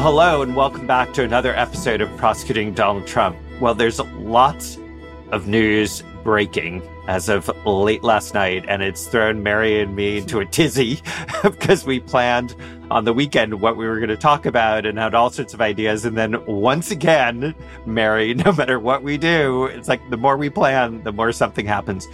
Hello, and welcome back to another episode of Prosecuting Donald Trump. Well, there's lots of news breaking as of late last night, and it's thrown Mary and me into a tizzy because we planned on the weekend what we were going to talk about and had all sorts of ideas. And then once again, Mary, no matter what we do, it's like the more we plan, the more something happens.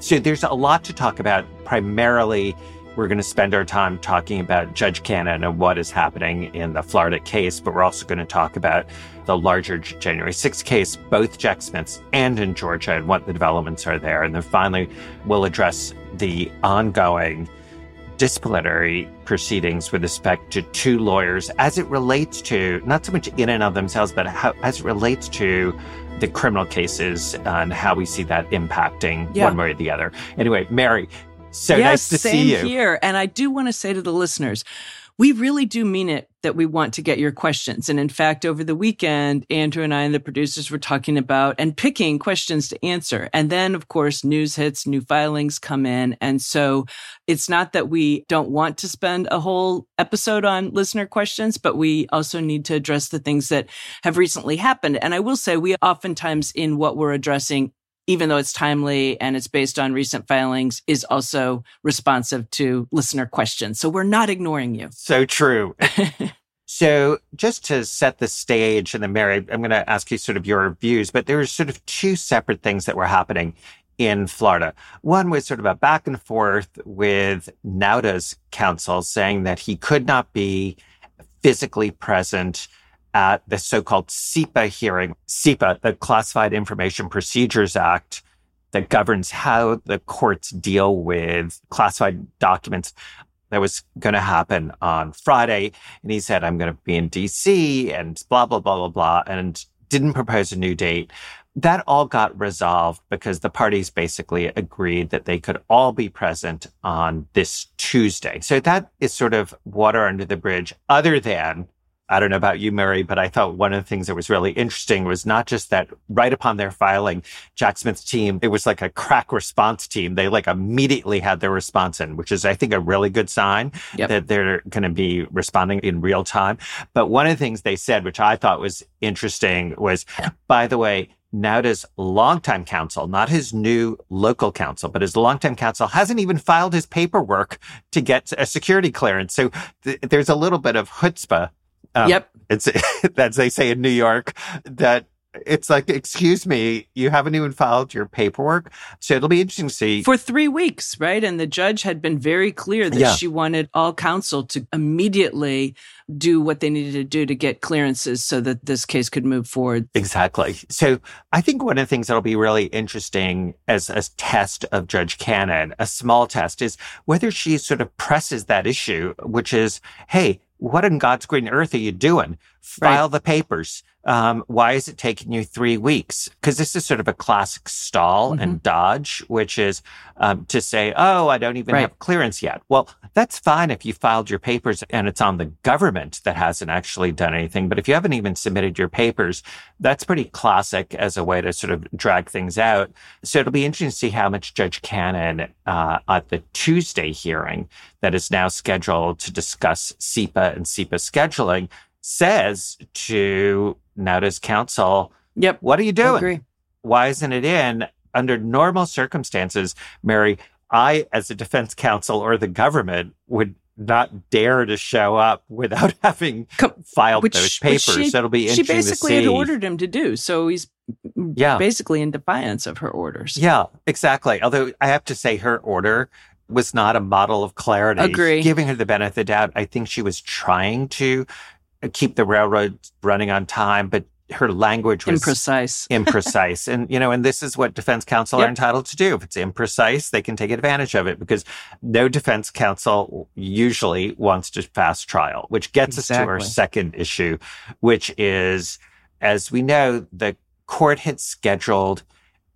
So there's a lot to talk about. Primarily, we're going to spend our time talking about Judge Cannon and what is happening in the Florida case, but we're also going to talk about the larger January 6th case, both Jack Smith's and in Georgia, and what the developments are there. And then finally, we'll address the ongoing disciplinary proceedings with respect to two lawyers as it relates to, not so much in and of themselves, but how, as it relates to the criminal cases and how we see that impacting one way or the other. Anyway, Mary, nice to see you. Same here. And I do want to say to the listeners, we really do mean it that we want to get your questions. And in fact, over the weekend, Andrew and I and the producers were talking about and picking questions to answer. And then, of course, news hits, new filings come in. And so it's not that we don't want to spend a whole episode on listener questions, but we also need to address the things that have recently happened. And I will say we oftentimes, in what we're addressing, even though it's timely and it's based on recent filings, is also responsive to listener questions. So we're not ignoring you. So true. So just to set the stage, and then Mary, I'm going to ask you sort of your views, but there were sort of two separate things that were happening in Florida. One was sort of a back and forth with Nauta's counsel saying that he could not be physically present at the so-called CIPA hearing. CIPA, the Classified Information Procedures Act, that governs how the courts deal with classified documents, that was going to happen on Friday. And he said, I'm going to be in D.C. and blah, blah, blah, blah, blah, and didn't propose a new date. That all got resolved because the parties basically agreed that they could all be present on this Tuesday. So that is sort of water under the bridge, other than, I don't know about you, Mary, but I thought one of the things that was really interesting was not just that right upon their filing, Jack Smith's team, it was like a crack response team. They like immediately had their response in, which is, I think, a really good sign that they're going to be responding in real time. But one of the things they said, which I thought was interesting, was, by the way, Nauta's longtime counsel, not his new local counsel, but his longtime counsel hasn't even filed his paperwork to get a security clearance. So there's a little bit of chutzpah. It's, as they say in New York, that it's like, excuse me, you haven't even filed your paperwork. So it'll be interesting to see. For 3 weeks, right? And the judge had been very clear that she wanted all counsel to immediately do what they needed to do to get clearances so that this case could move forward. Exactly. So I think one of the things that'll be really interesting as a test of Judge Cannon, a small test, is whether she sort of presses that issue, which is, hey, what in God's green earth are you doing? File the papers. Why is it taking you 3 weeks? Because this is sort of a classic stall and dodge, which is to say, oh, I don't even have clearance yet. Well, that's fine if you filed your papers and it's on the government that hasn't actually done anything. But if you haven't even submitted your papers, that's pretty classic as a way to sort of drag things out. So it'll be interesting to see how much Judge Cannon at the Tuesday hearing that is now scheduled to discuss CIPA and CIPA scheduling says to Nauta's counsel, what are you doing? I agree. Why isn't it in? Under normal circumstances, Mary, I, as a defense counsel or the government, would not dare to show up without having filed those papers. That'll be interesting to see. She basically had ordered him to do, so he's basically in defiance of her orders. Yeah, exactly. Although I have to say her order was not a model of clarity. Agree. Giving her the benefit of the doubt, I think she was trying to keep the railroad running on time, but her language was imprecise. Imprecise. And, you know, and this is what defense counsel are entitled to do. If it's imprecise, they can take advantage of it because no defense counsel usually wants to fast trial, which gets us to our second issue, which is, as we know, the court had scheduled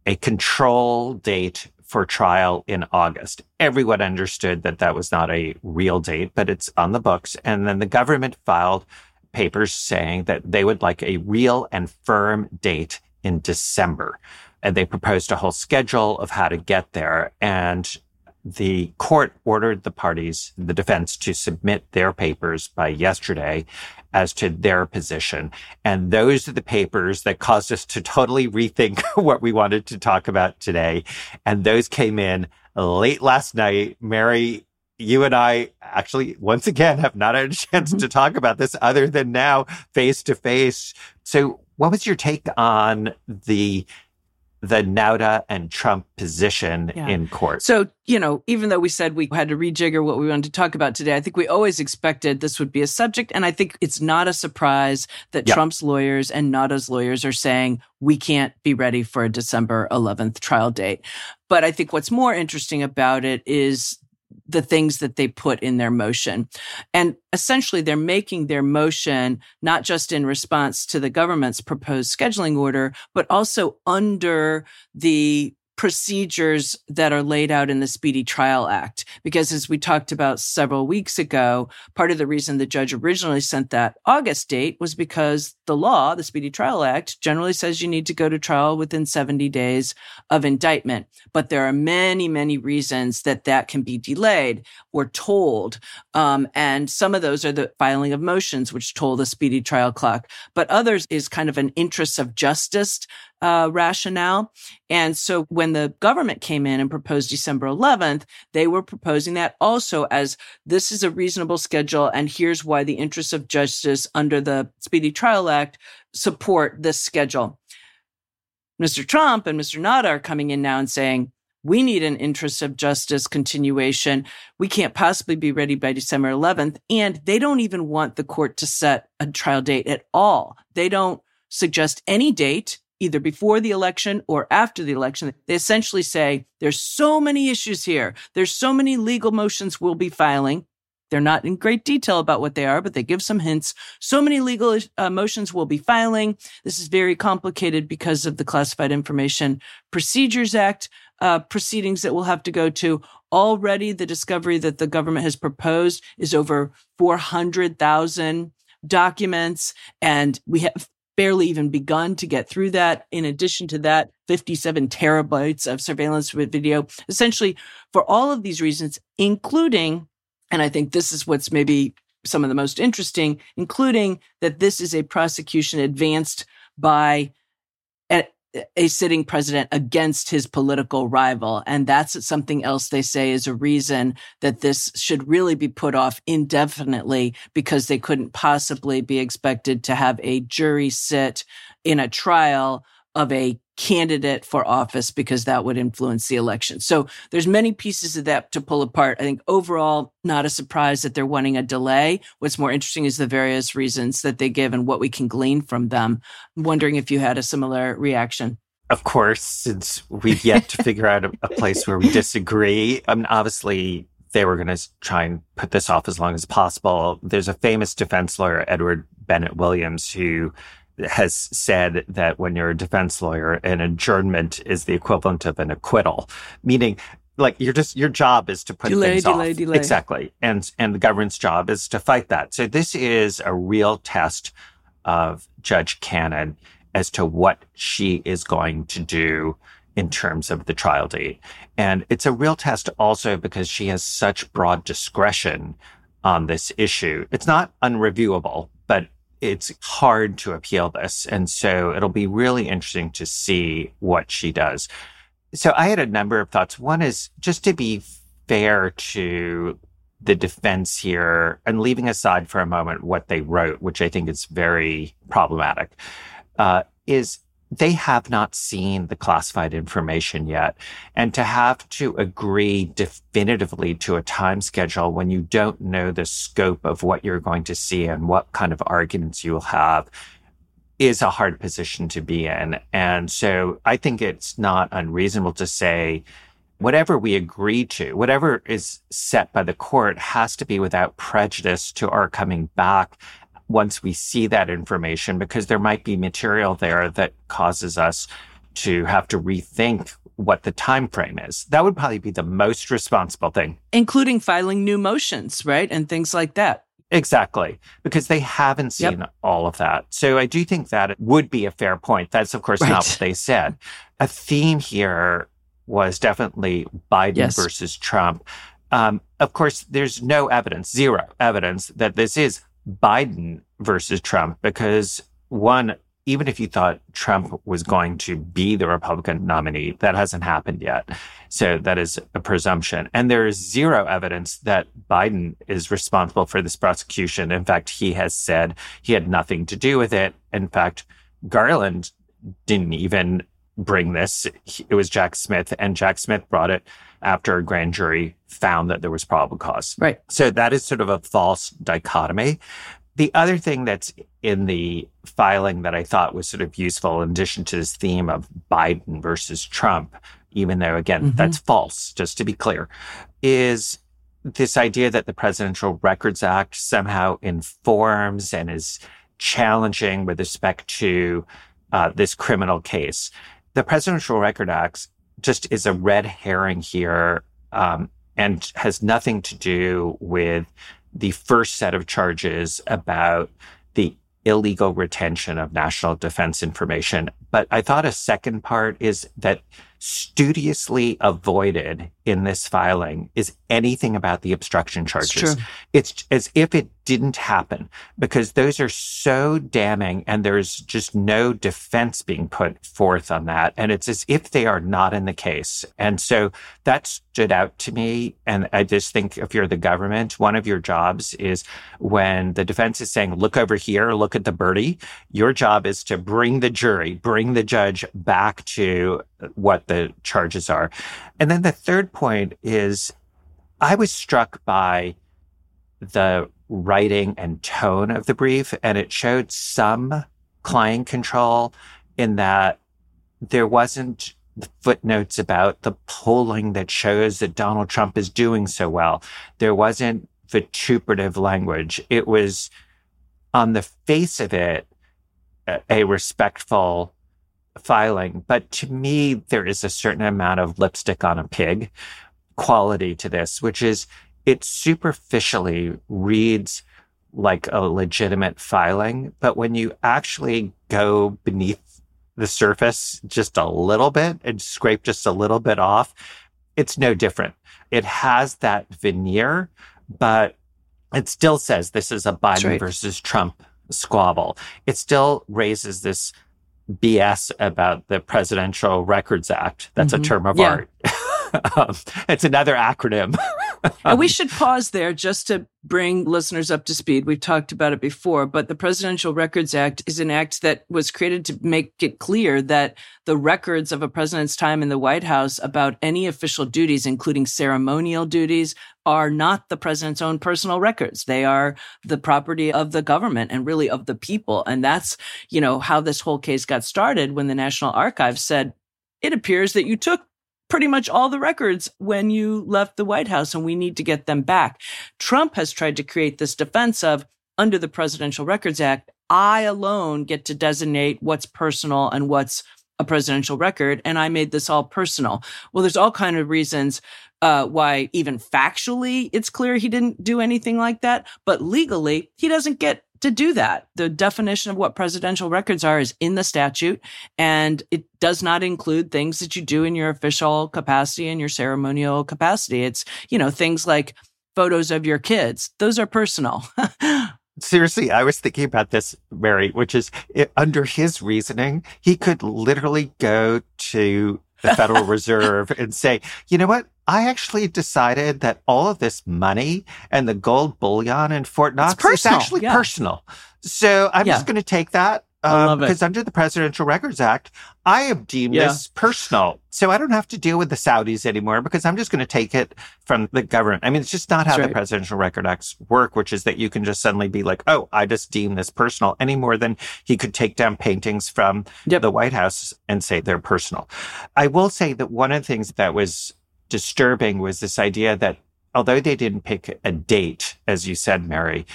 a control date for trial in August. Everyone understood that that was not a real date, but it's on the books. And then the government filed papers saying that they would like a real and firm date in December. And they proposed a whole schedule of how to get there. And the court ordered the parties, the defense, to submit their papers by yesterday as to their position. And those are the papers that caused us to totally rethink what we wanted to talk about today. And those came in late last night. Mary, you and I actually, once again, have not had a chance to talk about this other than now face-to-face. So what was your take on the Nauta and Trump position in court? So, you know, even though we said we had to rejigger what we wanted to talk about today, I think we always expected this would be a subject. And I think it's not a surprise that Trump's lawyers and Nauta's lawyers are saying, we can't be ready for a December 11th trial date. But I think what's more interesting about it is the things that they put in their motion. And essentially, they're making their motion not just in response to the government's proposed scheduling order, but also under the procedures that are laid out in the Speedy Trial Act. Because as we talked about several weeks ago, part of the reason the judge originally sent that August date was because the law, the Speedy Trial Act, generally says you need to go to trial within 70 days of indictment. But there are many, many reasons that that can be delayed or told. And some of those are the filing of motions, which toll the speedy trial clock. But others is kind of an interest of justice rationale. And so when the government came in and proposed December 11th, they were proposing that also as this is a reasonable schedule. And here's why the interests of justice under the Speedy Trial Act support this schedule. Mr. Trump and Mr. Nauta are coming in now and saying, we need an interest of justice continuation. We can't possibly be ready by December 11th. And they don't even want the court to set a trial date at all. They don't suggest any date, either before the election or after the election. They essentially say, there's so many issues here. There's so many legal motions we'll be filing. They're not in great detail about what they are, but they give some hints. So many legal motions we'll be filing. This is very complicated because of the Classified Information Procedures Act proceedings that we'll have to go to. Already, the discovery that the government has proposed is over 400,000 documents, and we have barely even begun to get through that. In addition to that, 57 terabytes of surveillance video. Essentially, for all of these reasons, including, and I think this is what's maybe some of the most interesting, including that this is a prosecution advanced by a sitting president against his political rival. And that's something else they say is a reason that this should really be put off indefinitely because they couldn't possibly be expected to have a jury sit in a trial of a candidate for office because that would influence the election. So there's many pieces of that to pull apart. I think overall, not a surprise that they're wanting a delay. What's more interesting is the various reasons that they give and what we can glean from them. I'm wondering if you had a similar reaction. Of course, since we've yet to figure out a place where we disagree. I mean, obviously, they were going to try and put this off as long as possible. There's a famous defense lawyer, Edward Bennett Williams, who has said that when you're a defense lawyer, an adjournment is the equivalent of an acquittal, meaning like you're just, your job is to put things off. Exactly. And the government's job is to fight that. So this is a real test of Judge Cannon as to what she is going to do in terms of the trial date. And it's a real test also because she has such broad discretion on this issue. It's not unreviewable, but it's hard to appeal this. And so it'll be really interesting to see what she does. So I had a number of thoughts. One is just to be fair to the defense here and leaving aside for a moment what they wrote, which I think is very problematic, is they have not seen the classified information yet. And to have to agree definitively to a time schedule when you don't know the scope of what you're going to see and what kind of arguments you'll have is a hard position to be in. And so I think it's not unreasonable to say whatever we agree to, whatever is set by the court has to be without prejudice to our coming back once we see that information, because there might be material there that causes us to have to rethink what the time frame is. That would probably be the most responsible thing. Including filing new motions, right? And things like that. Exactly, because they haven't seen all of that. So I do think that it would be a fair point. That's, of course, not what they said. A theme here was definitely Biden versus Trump. Of course, there's no evidence, zero evidence, that this is Biden versus Trump, because one, even if you thought Trump was going to be the Republican nominee, that hasn't happened yet. So that is a presumption. And there is zero evidence that Biden is responsible for this prosecution. In fact, he has said he had nothing to do with it. In fact, Garland didn't even bring this. It was Jack Smith, and Jack Smith brought it after a grand jury found that there was probable cause. Right. So that is sort of a false dichotomy. The other thing that's in the filing that I thought was sort of useful, in addition to this theme of Biden versus Trump, even though, again, that's false, just to be clear, is this idea that the Presidential Records Act somehow informs and is challenging with respect to this criminal case. The Presidential Records Act just is a red herring here and has nothing to do with the first set of charges about the illegal retention of national defense information. But I thought a second part is that studiously avoided in this filing is anything about the obstruction charges. It's as if it didn't happen, because those are so damning and there's just no defense being put forth on that. And it's as if they are not in the case. And so that stood out to me. And I just think if you're the government, one of your jobs is when the defense is saying, look over here, look at the birdie, your job is to bring the jury, bring the judge back to what the charges are. And then the third point is I was struck by the writing and tone of the brief, and it showed some client control in that there wasn't footnotes about the polling that shows that Donald Trump is doing so well. There wasn't vituperative language. It was, on the face of it, a respectful filing. But to me, there is a certain amount of lipstick on a pig quality to this, which is it superficially reads like a legitimate filing. But when you actually go beneath the surface just a little bit and scrape just a little bit off, it's no different. It has that veneer, but it still says this is a Biden versus Trump squabble. It still raises this BS about the Presidential Records Act. That's a term of art. It's another acronym. And we should pause there just to bring listeners up to speed. We've talked about it before, but the Presidential Records Act is an act that was created to make it clear that the records of a president's time in the White House about any official duties, including ceremonial duties, are not the president's own personal records. They are the property of the government and really of the people. And that's, you know, how this whole case got started when the National Archives said, it appears that you took pretty much all the records when you left the White House, and we need to get them back. Trump has tried to create this defense of, under the Presidential Records Act, I alone get to designate what's personal and what's a presidential record, and I made this all personal. Well, there's all kinds of reasons why even factually it's clear he didn't do anything like that, but legally he doesn't get to do that. The definition of what presidential records are is in the statute, and it does not include things that you do in your official capacity and your ceremonial capacity. It's, you know, things like photos of your kids. Those are personal. Seriously, I was thinking about this, Mary, which is under his reasoning, he could literally go to the Federal Reserve and say, you know what? I actually decided that all of this money and the gold bullion in Fort Knox is actually personal. So I'm just going to take that I love it. Because under the Presidential Records Act, I am deemed as personal. So I don't have to deal with the Saudis anymore because I'm just going to take it from the government. I mean, it's just not how the Presidential Records Acts work, which is that you can just suddenly be like, oh, I just deem this personal, any more than he could take down paintings from the White House and say they're personal. I will say that one of the things that was disturbing was this idea that although they didn't pick a date, as you said, Mary,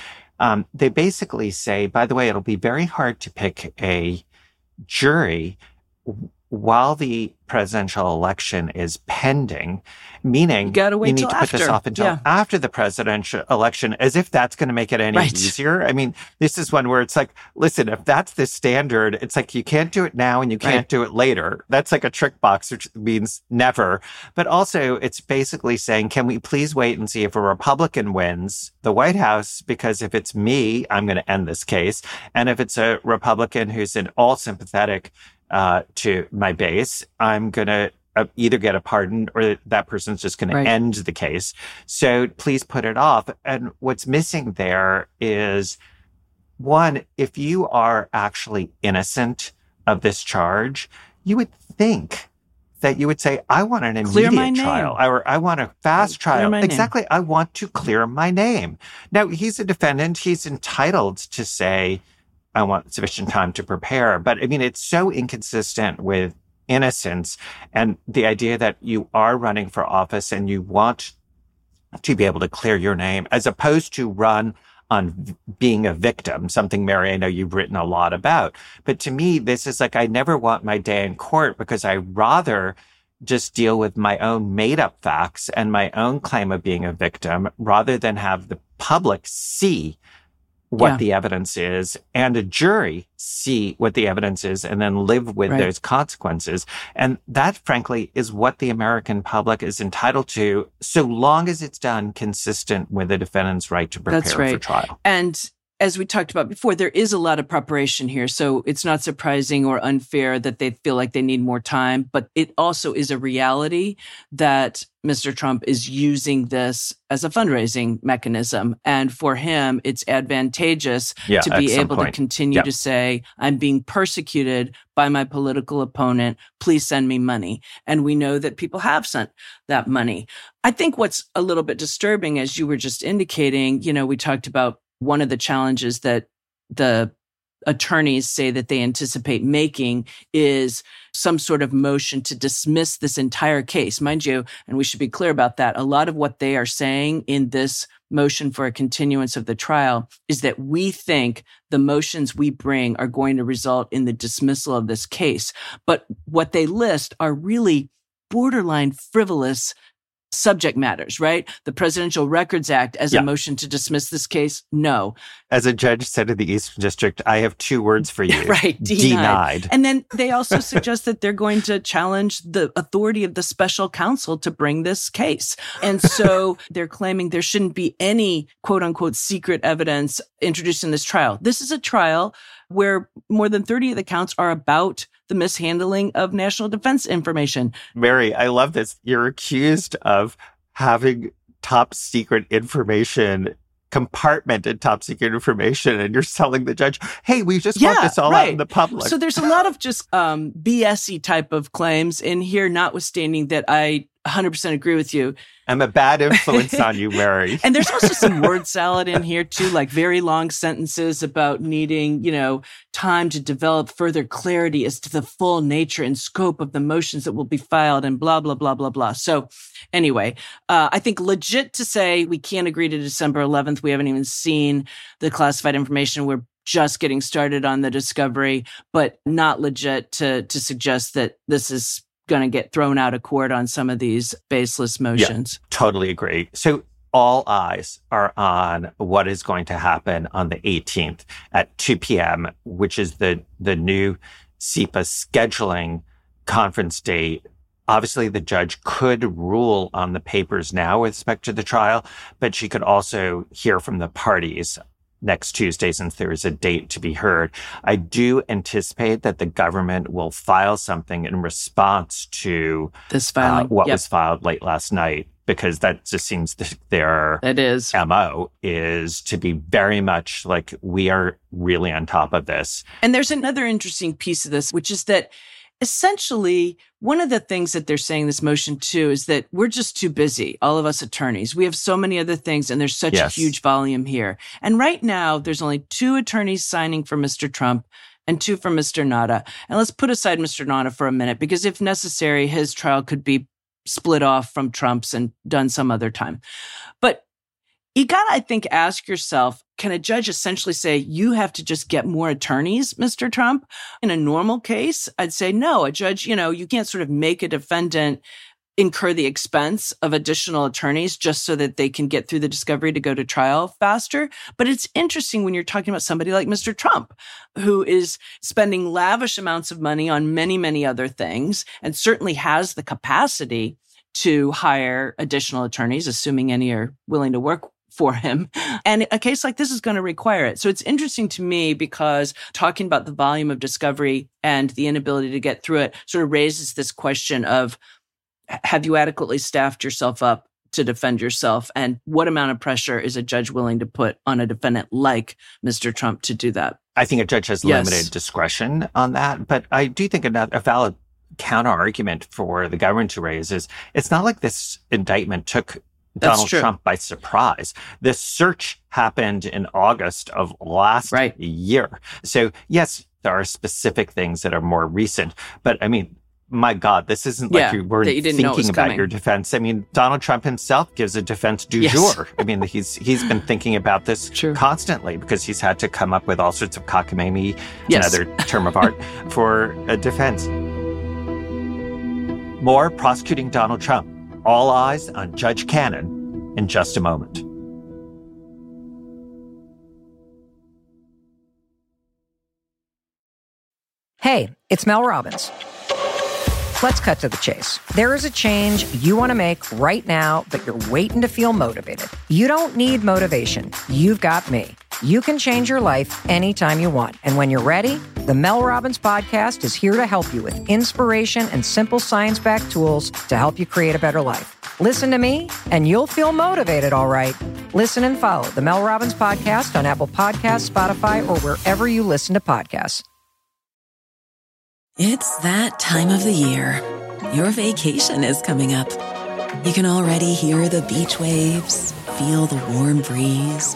they basically say, by the way, it'll be very hard to pick a jury while the presidential election is pending, meaning you need to put this off until after the presidential election, as if that's going to make it any easier. I mean, this is one where it's like, listen, if that's the standard, it's like you can't do it now and you can't do it later. That's like a trick box, which means never. But also, it's basically saying, can we please wait and see if a Republican wins the White House? Because if it's me, I'm going to end this case. And if it's a Republican who's in all sympathetic to my base, I'm going to either get a pardon or that person's just going to end the case. So please put it off. And what's missing there is, one, if you are actually innocent of this charge, you would think that you would say, I want an immediate trial, or I want a fast trial. Exactly. I want to clear my name. Now, he's a defendant. He's entitled to say, I want sufficient time to prepare. But I mean, it's so inconsistent with innocence and the idea that you are running for office and you want to be able to clear your name as opposed to run on being a victim, something, Mary, I know you've written a lot about. But to me, this is like, I never want my day in court because I rather just deal with my own made up facts and my own claim of being a victim rather than have the public see what the evidence is, and a jury see what the evidence is and then live with those consequences. And that, frankly, is what the American public is entitled to, so long as it's done consistent with the defendant's right to prepare for trial. And as we talked about before, there is a lot of preparation here. So it's not surprising or unfair that they feel like they need more time. But it also is a reality that Mr. Trump is using this as a fundraising mechanism. And for him, it's advantageous to be able to continue to say, I'm being persecuted by my political opponent. Please send me money. And we know that people have sent that money. I think what's a little bit disturbing, as you were just indicating, you know, we talked about one of the challenges that the attorneys say that they anticipate making is some sort of motion to dismiss this entire case. Mind you, and we should be clear about that, a lot of what they are saying in this motion for a continuance of the trial is that we think the motions we bring are going to result in the dismissal of this case. But what they list are really borderline frivolous subject matters, right? The Presidential Records Act as a motion to dismiss this case? No. As a judge said in the Eastern District, I have two words for you. Denied. And then they also suggest that they're going to challenge the authority of the special counsel to bring this case. And so they're claiming there shouldn't be any quote unquote secret evidence introduced in this trial. This is a trial where more than 30 of the counts are about the mishandling of national defense information. Mary, I love this. You're accused of having top secret information, compartmented top secret information, and you're telling the judge, hey, we just want this all out in the public. So there's a lot of just BS-y type of claims in here, notwithstanding that I 100% agree with you. I'm a bad influence on you, Mary. And there's also some word salad in here, too, like very long sentences about needing, you know, time to develop further clarity as to the full nature and scope of the motions that will be filed and blah, blah, blah, blah, blah. So anyway, I think legit to say we can't agree to December 11th. We haven't even seen the classified information. We're just getting started on the discovery, but not legit to suggest that this is going to get thrown out of court on some of these baseless motions. Yeah, totally agree. So all eyes are on what is going to happen on the 18th at 2 p.m., which is the new SEPA scheduling conference date. Obviously, the judge could rule on the papers now with respect to the trial, but she could also hear from the parties next Tuesday, since there is a date to be heard. I do anticipate that the government will file something in response to this filing. What was filed late last night because that just seems that their MO is to be very much like, we are really on top of this. And there's another interesting piece of this, which is that essentially, one of the things that they're saying this motion to is that we're just too busy, all of us attorneys. We have so many other things, and there's such a huge volume here. And right now, there's only 2 attorneys signing for Mr. Trump and 2 for Mr. Nauta. And let's put aside Mr. Nauta for a minute, because if necessary, his trial could be split off from Trump's and done some other time. But you got to, I think, ask yourself, can a judge essentially say, you have to just get more attorneys, Mr. Trump? In a normal case, I'd say, no, a judge, you know, you can't sort of make a defendant incur the expense of additional attorneys just so that they can get through the discovery to go to trial faster. But it's interesting when you're talking about somebody like Mr. Trump, who is spending lavish amounts of money on many, many other things, and certainly has the capacity to hire additional attorneys, assuming any are willing to work for him. And a case like this is going to require it. So it's interesting to me, because talking about the volume of discovery and the inability to get through it sort of raises this question of, have you adequately staffed yourself up to defend yourself? And what amount of pressure is a judge willing to put on a defendant like Mr. Trump to do that? I think a judge has limited discretion on that. But I do think a valid counter argument for the government to raise is, it's not like this indictment took Donald Trump by surprise. This search happened in August of last year. So yes, there are specific things that are more recent, but I mean, my God, this isn't like you weren't thinking about your defense. I mean, Donald Trump himself gives a defense du jour. I mean, he's been thinking about this constantly, because he's had to come up with all sorts of cockamamie, another term of art, for a defense. More Prosecuting Donald Trump. All eyes on Judge Cannon in just a moment. Hey, it's Mel Robbins. Let's cut to the chase. There is a change you want to make right now, but you're waiting to feel motivated. You don't need motivation. You've got me. You can change your life anytime you want. And when you're ready, the Mel Robbins podcast is here to help you with inspiration and simple science-backed tools to help you create a better life. Listen to me and you'll feel motivated, all right. Listen and follow the Mel Robbins podcast on Apple Podcasts, Spotify, or wherever you listen to podcasts. It's that time of the year. Your vacation is coming up. You can already hear the beach waves, feel the warm breeze,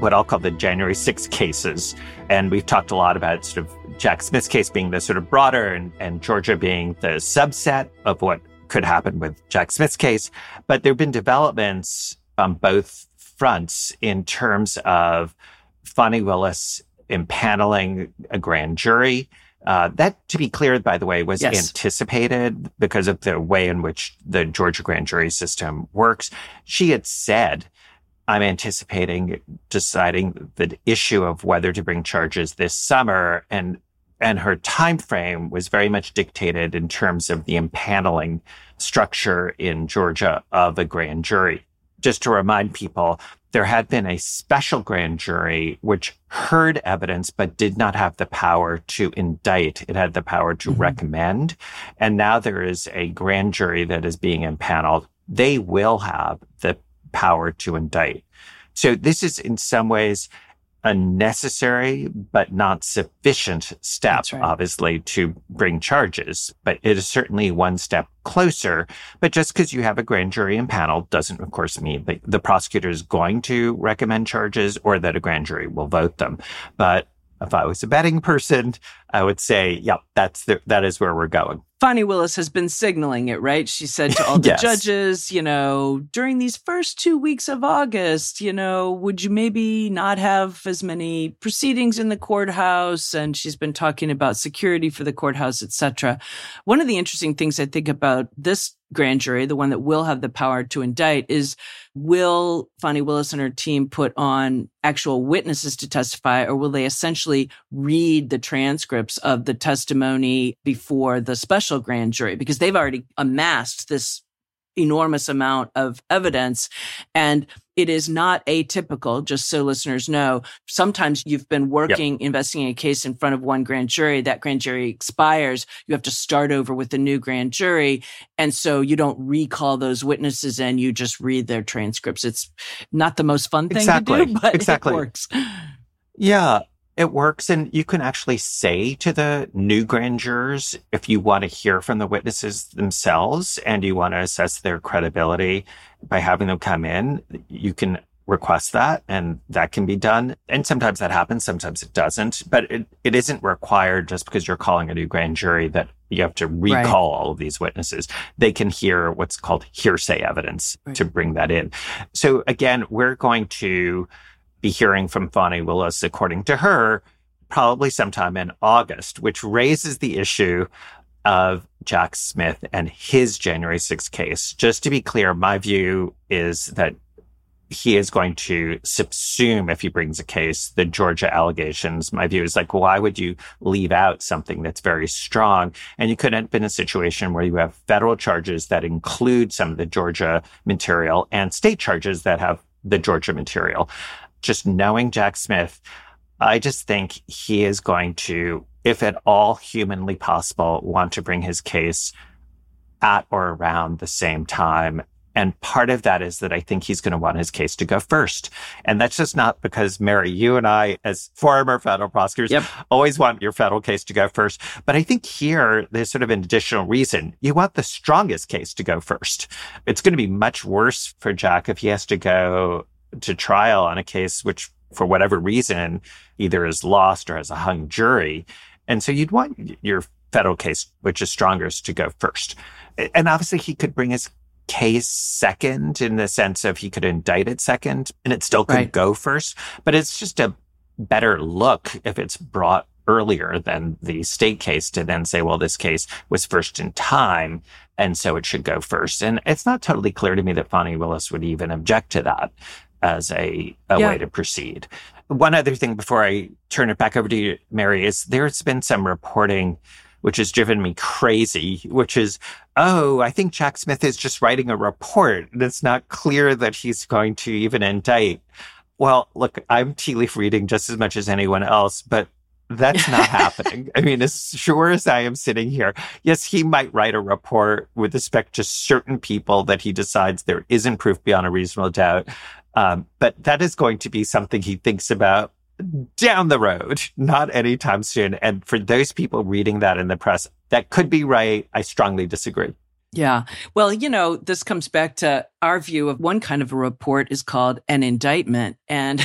what I'll call the January 6th cases. And we've talked a lot about sort of Jack Smith's case being the sort of broader and Georgia being the subset of what could happen with Jack Smith's case. But there have been developments on both fronts in terms of Fani Willis impaneling a grand jury. That, to be clear, by the way, was anticipated because of the way in which the Georgia grand jury system works. She had said, I'm anticipating deciding the issue of whether to bring charges this summer. And her time frame was very much dictated in terms of the impaneling structure in Georgia of a grand jury. Just to remind people, there had been a special grand jury which heard evidence but did not have the power to indict. It had the power to recommend. And now there is a grand jury that is being impaneled. They will have the power to indict. So this is in some ways a necessary but not sufficient step, obviously, to bring charges. But it is certainly one step closer. But just because you have a grand jury impaneled doesn't, of course, mean that the prosecutor is going to recommend charges or that a grand jury will vote them. But if I was a betting person, I would say, that is where we're going. Fani Willis has been signaling it, right? She said to all the yes. judges, you know, during these first 2 weeks of August, you know, would you maybe not have as many proceedings in the courthouse? And she's been talking about security for the courthouse, et cetera. One of the interesting things I think about this grand jury, the one that will have the power to indict, is will Fani Willis and her team put on actual witnesses to testify, or will they essentially read the transcripts of the testimony before the special grand jury? Because they've already amassed this enormous amount of evidence. And it is not atypical, just so listeners know. Sometimes you've been working, investigating a case in front of one grand jury. That grand jury expires. You have to start over with a new grand jury. And so you don't recall those witnesses in. You just read their transcripts. It's not the most fun thing to do, but it works. Yeah, it works. And you can actually say to the new grand jurors, if you want to hear from the witnesses themselves and you want to assess their credibility by having them come in, you can request that, and that can be done. And sometimes that happens, sometimes it doesn't. But it isn't required just because you're calling a new grand jury that you have to recall right. all of these witnesses. They can hear what's called hearsay evidence right. to bring that in. So again, we're going to be hearing from Fani Willis, according to her, probably sometime in August, which raises the issue of Jack Smith and his January 6th case. Just to be clear, my view is that he is going to subsume, if he brings a case, the Georgia allegations. My view is like, why would you leave out something that's very strong? And you could end up in a situation where you have federal charges that include some of the Georgia material and state charges that have the Georgia material. Just knowing Jack Smith, I just think he is going to, if at all humanly possible, want to bring his case at or around the same time. And part of that is that I think he's going to want his case to go first. And that's just not because, Mary, you and I, as former federal prosecutors, yep. always want your federal case to go first. But I think here, there's sort of an additional reason. You want the strongest case to go first. It's going to be much worse for Jack if he has to go to trial on a case which, for whatever reason, either is lost or has a hung jury. And so you'd want your federal case, which is strongest, to go first. And obviously, he could bring his case second, in the sense of he could indict it second and it still could right. go first. But it's just a better look if it's brought earlier than the state case to then say, well, this case was first in time, and so it should go first. And it's not totally clear to me that Fani Willis would even object to that as a yeah. way to proceed. One other thing before I turn it back over to you, Mary, is there's been some reporting which has driven me crazy, which is, oh, I think Jack Smith is just writing a report, and it's not clear that he's going to even indict. Well, look, I'm tea leaf reading just as much as anyone else, but that's not happening. I mean, as sure as I am sitting here, yes, he might write a report with respect to certain people that he decides there isn't proof beyond a reasonable doubt. But that is going to be something he thinks about down the road, not anytime soon. And for those people reading that in the press, that could be right. I strongly disagree. Yeah. Well, you know, this comes back to our view of one kind of a report is called an indictment. And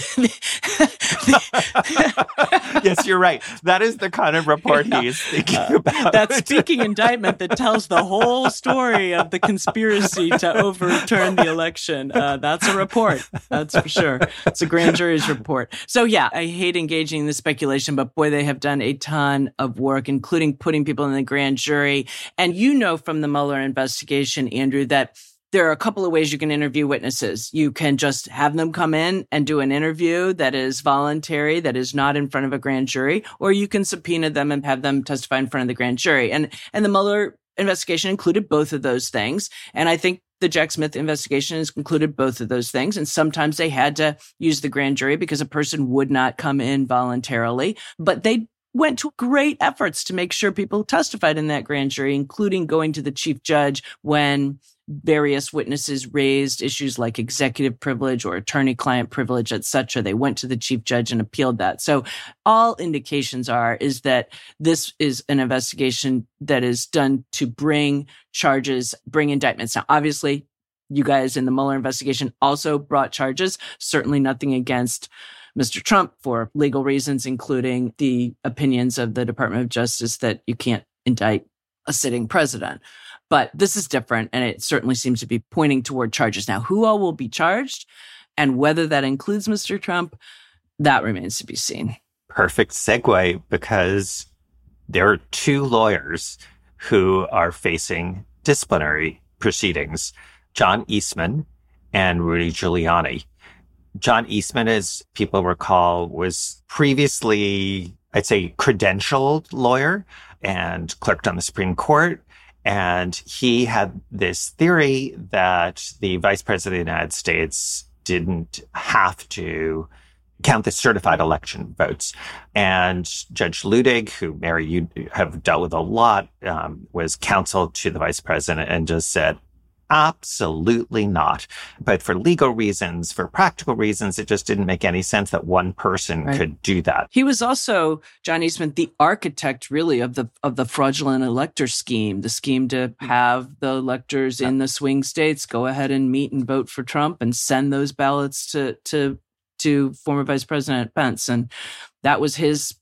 yes, you're right. That is the kind of report he is thinking about. That speaking indictment that tells the whole story of the conspiracy to overturn the election. That's a report. That's for sure. It's a grand jury's report. So yeah, I hate engaging in the speculation, but boy, they have done a ton of work, including putting people in the grand jury. And you know from the Mueller investigation, Andrew, that there are a couple of ways you can interview witnesses. You can just have them come in and do an interview that is voluntary, that is not in front of a grand jury, or you can subpoena them and have them testify in front of the grand jury. And the Mueller investigation included both of those things. And I think the Jack Smith investigation has included both of those things. And sometimes they had to use the grand jury because a person would not come in voluntarily, but they went to great efforts to make sure people testified in that grand jury, including going to the chief judge when various witnesses raised issues like executive privilege or attorney-client privilege, et cetera. They went to the chief judge and appealed that. So all indications is that this is an investigation that is done to bring charges, bring indictments. Now, obviously, you guys in the Mueller investigation also brought charges, certainly nothing against Mr. Trump for legal reasons, including the opinions of the Department of Justice that you can't indict a sitting president. But this is different, and it certainly seems to be pointing toward charges. Now, who all will be charged and whether that includes Mr. Trump, that remains to be seen. Perfect segue, because there are two lawyers who are facing disciplinary proceedings, John Eastman and Rudy Giuliani. John Eastman, as people recall, was previously, I'd say, credentialed lawyer and clerked on the Supreme Court. And he had this theory that the vice president of the United States didn't have to count the certified election votes. And Judge Luttig, who, Mary, you have dealt with a lot, was counsel to the vice president and just said, absolutely not. But for legal reasons, for practical reasons, it just didn't make any sense that one person could do that. He was also, John Eastman, the architect, really, of the fraudulent elector scheme, the scheme to have the electors in the swing states go ahead and meet and vote for Trump and send those ballots to former Vice President Pence. And that was his,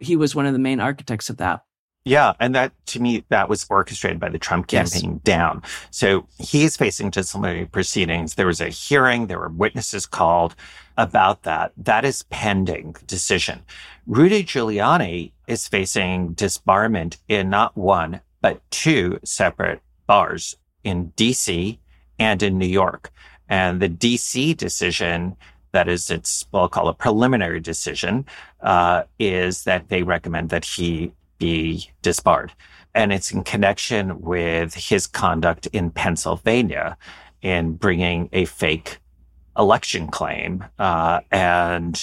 he was one of the main architects of that. Yeah. And that, to me, that was orchestrated by the Trump campaign down. So he's facing disciplinary proceedings. There was a hearing. There were witnesses called about that. That is pending decision. Rudy Giuliani is facing disbarment in not one, but two separate bars in D.C. and in New York. And the D.C. decision, that is, it's what I'll call a preliminary decision, is that they recommend that he be disbarred. And it's in connection with his conduct in Pennsylvania in bringing a fake election claim, and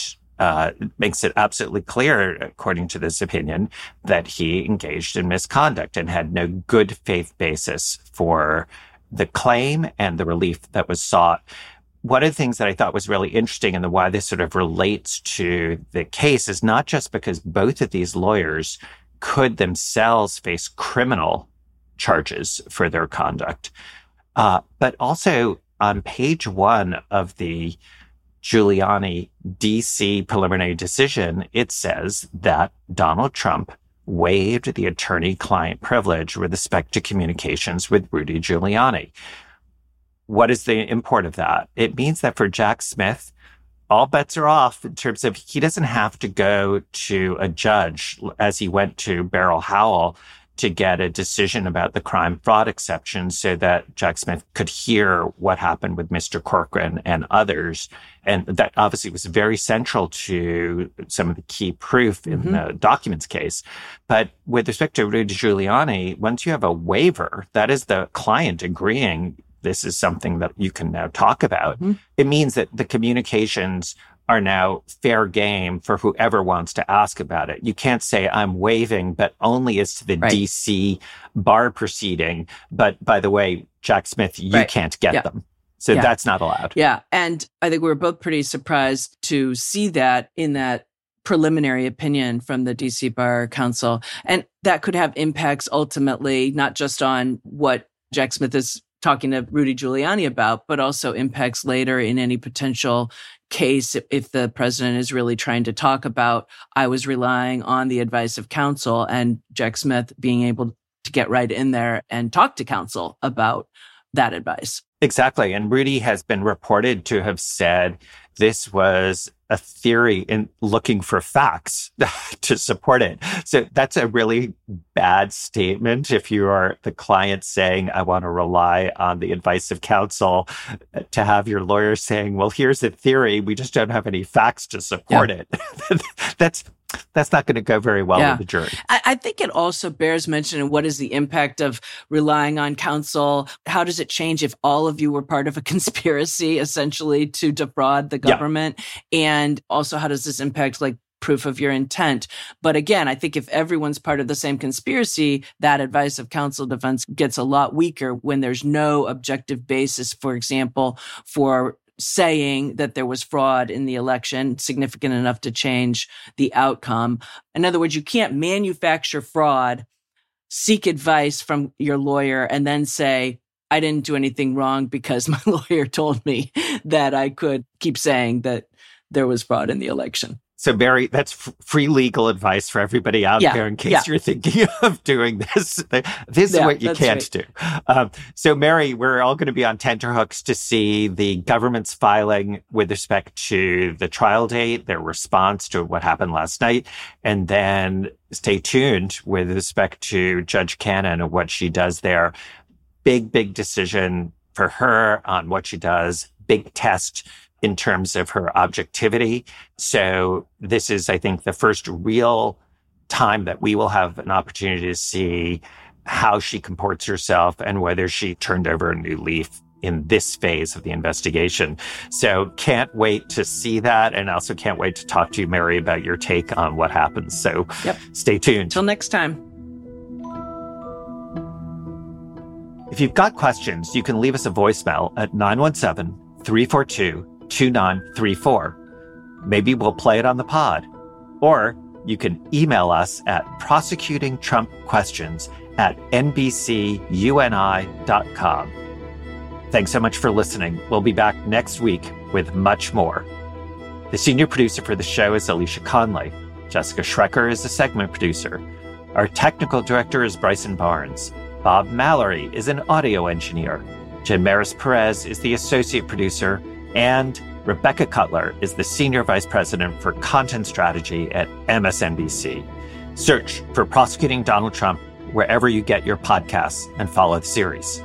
makes it absolutely clear, according to this opinion, that he engaged in misconduct and had no good faith basis for the claim and the relief that was sought. One of the things that I thought was really interesting and why this sort of relates to the case is not just because both of these lawyers could themselves face criminal charges for their conduct. But also on page 1 of the Giuliani D.C. preliminary decision, it says that Donald Trump waived the attorney-client privilege with respect to communications with Rudy Giuliani. What is the import of that? It means that for Jack Smith, all bets are off in terms of he doesn't have to go to a judge as he went to Beryl Howell to get a decision about the crime fraud exception so that Jack Smith could hear what happened with Mr. Corcoran and others. And that obviously was very central to some of the key proof in the documents case. But with respect to Rudy Giuliani, once you have a waiver, that is the client agreeing this is something that you can now talk about. Mm-hmm. It means that the communications are now fair game for whoever wants to ask about it. You can't say I'm waiving, but only as to the DC bar proceeding. But by the way, Jack Smith, you can't get them. So that's not allowed. Yeah. And I think we were both pretty surprised to see that in that preliminary opinion from the DC Bar Council. And that could have impacts ultimately, not just on what Jack Smith is talking to Rudy Giuliani about, but also impacts later in any potential case if the president is really trying to talk about, I was relying on the advice of counsel, and Jack Smith being able to get right in there and talk to counsel about that advice. Exactly. And Rudy has been reported to have said this was a theory in looking for facts to support it. So that's a really bad statement if you are the client saying, I want to rely on the advice of counsel, to have your lawyer saying, well, here's a theory. We just don't have any facts to support it. That's not going to go very well with the jury. I think it also bears mentioning what is the impact of relying on counsel? How does it change if all of you were part of a conspiracy, essentially, to defraud the government? And also, how does this impact, like, proof of your intent? But again, I think if everyone's part of the same conspiracy, that advice of counsel defense gets a lot weaker when there's no objective basis, for example, for saying that there was fraud in the election significant enough to change the outcome. In other words, you can't manufacture fraud, seek advice from your lawyer, and then say, I didn't do anything wrong because my lawyer told me that I could keep saying that there was fraud in the election. So, Mary, that's free legal advice for everybody out there in case you're thinking of doing this. This is what you can't do. So, Mary, we're all going to be on tenterhooks to see the government's filing with respect to the trial date, their response to what happened last night, and then stay tuned with respect to Judge Cannon and what she does there. Big, big decision for her on what she does. Big test in terms of her objectivity. So this is, I think, the first real time that we will have an opportunity to see how she comports herself and whether she turned over a new leaf in this phase of the investigation. So can't wait to see that. And also can't wait to talk to you, Mary, about your take on what happens. So stay tuned. Till next time. If you've got questions, you can leave us a voicemail at 917-342-2934. 2934. Maybe we'll play it on the pod. Or you can email us at prosecutingtrumpquestions@nbcuni.com. Thanks so much for listening. We'll be back next week with much more. The senior producer for the show is Alicia Conley. Jessica Schrecker is the segment producer. Our technical director is Bryson Barnes. Bob Mallory is an audio engineer. Jen Maris Perez is the associate producer. And Rebecca Cutler is the Senior Vice President for Content Strategy at MSNBC. Search for Prosecuting Donald Trump wherever you get your podcasts and follow the series.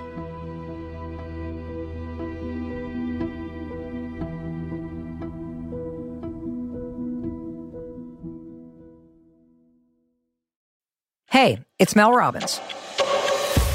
Hey, it's Mel Robbins.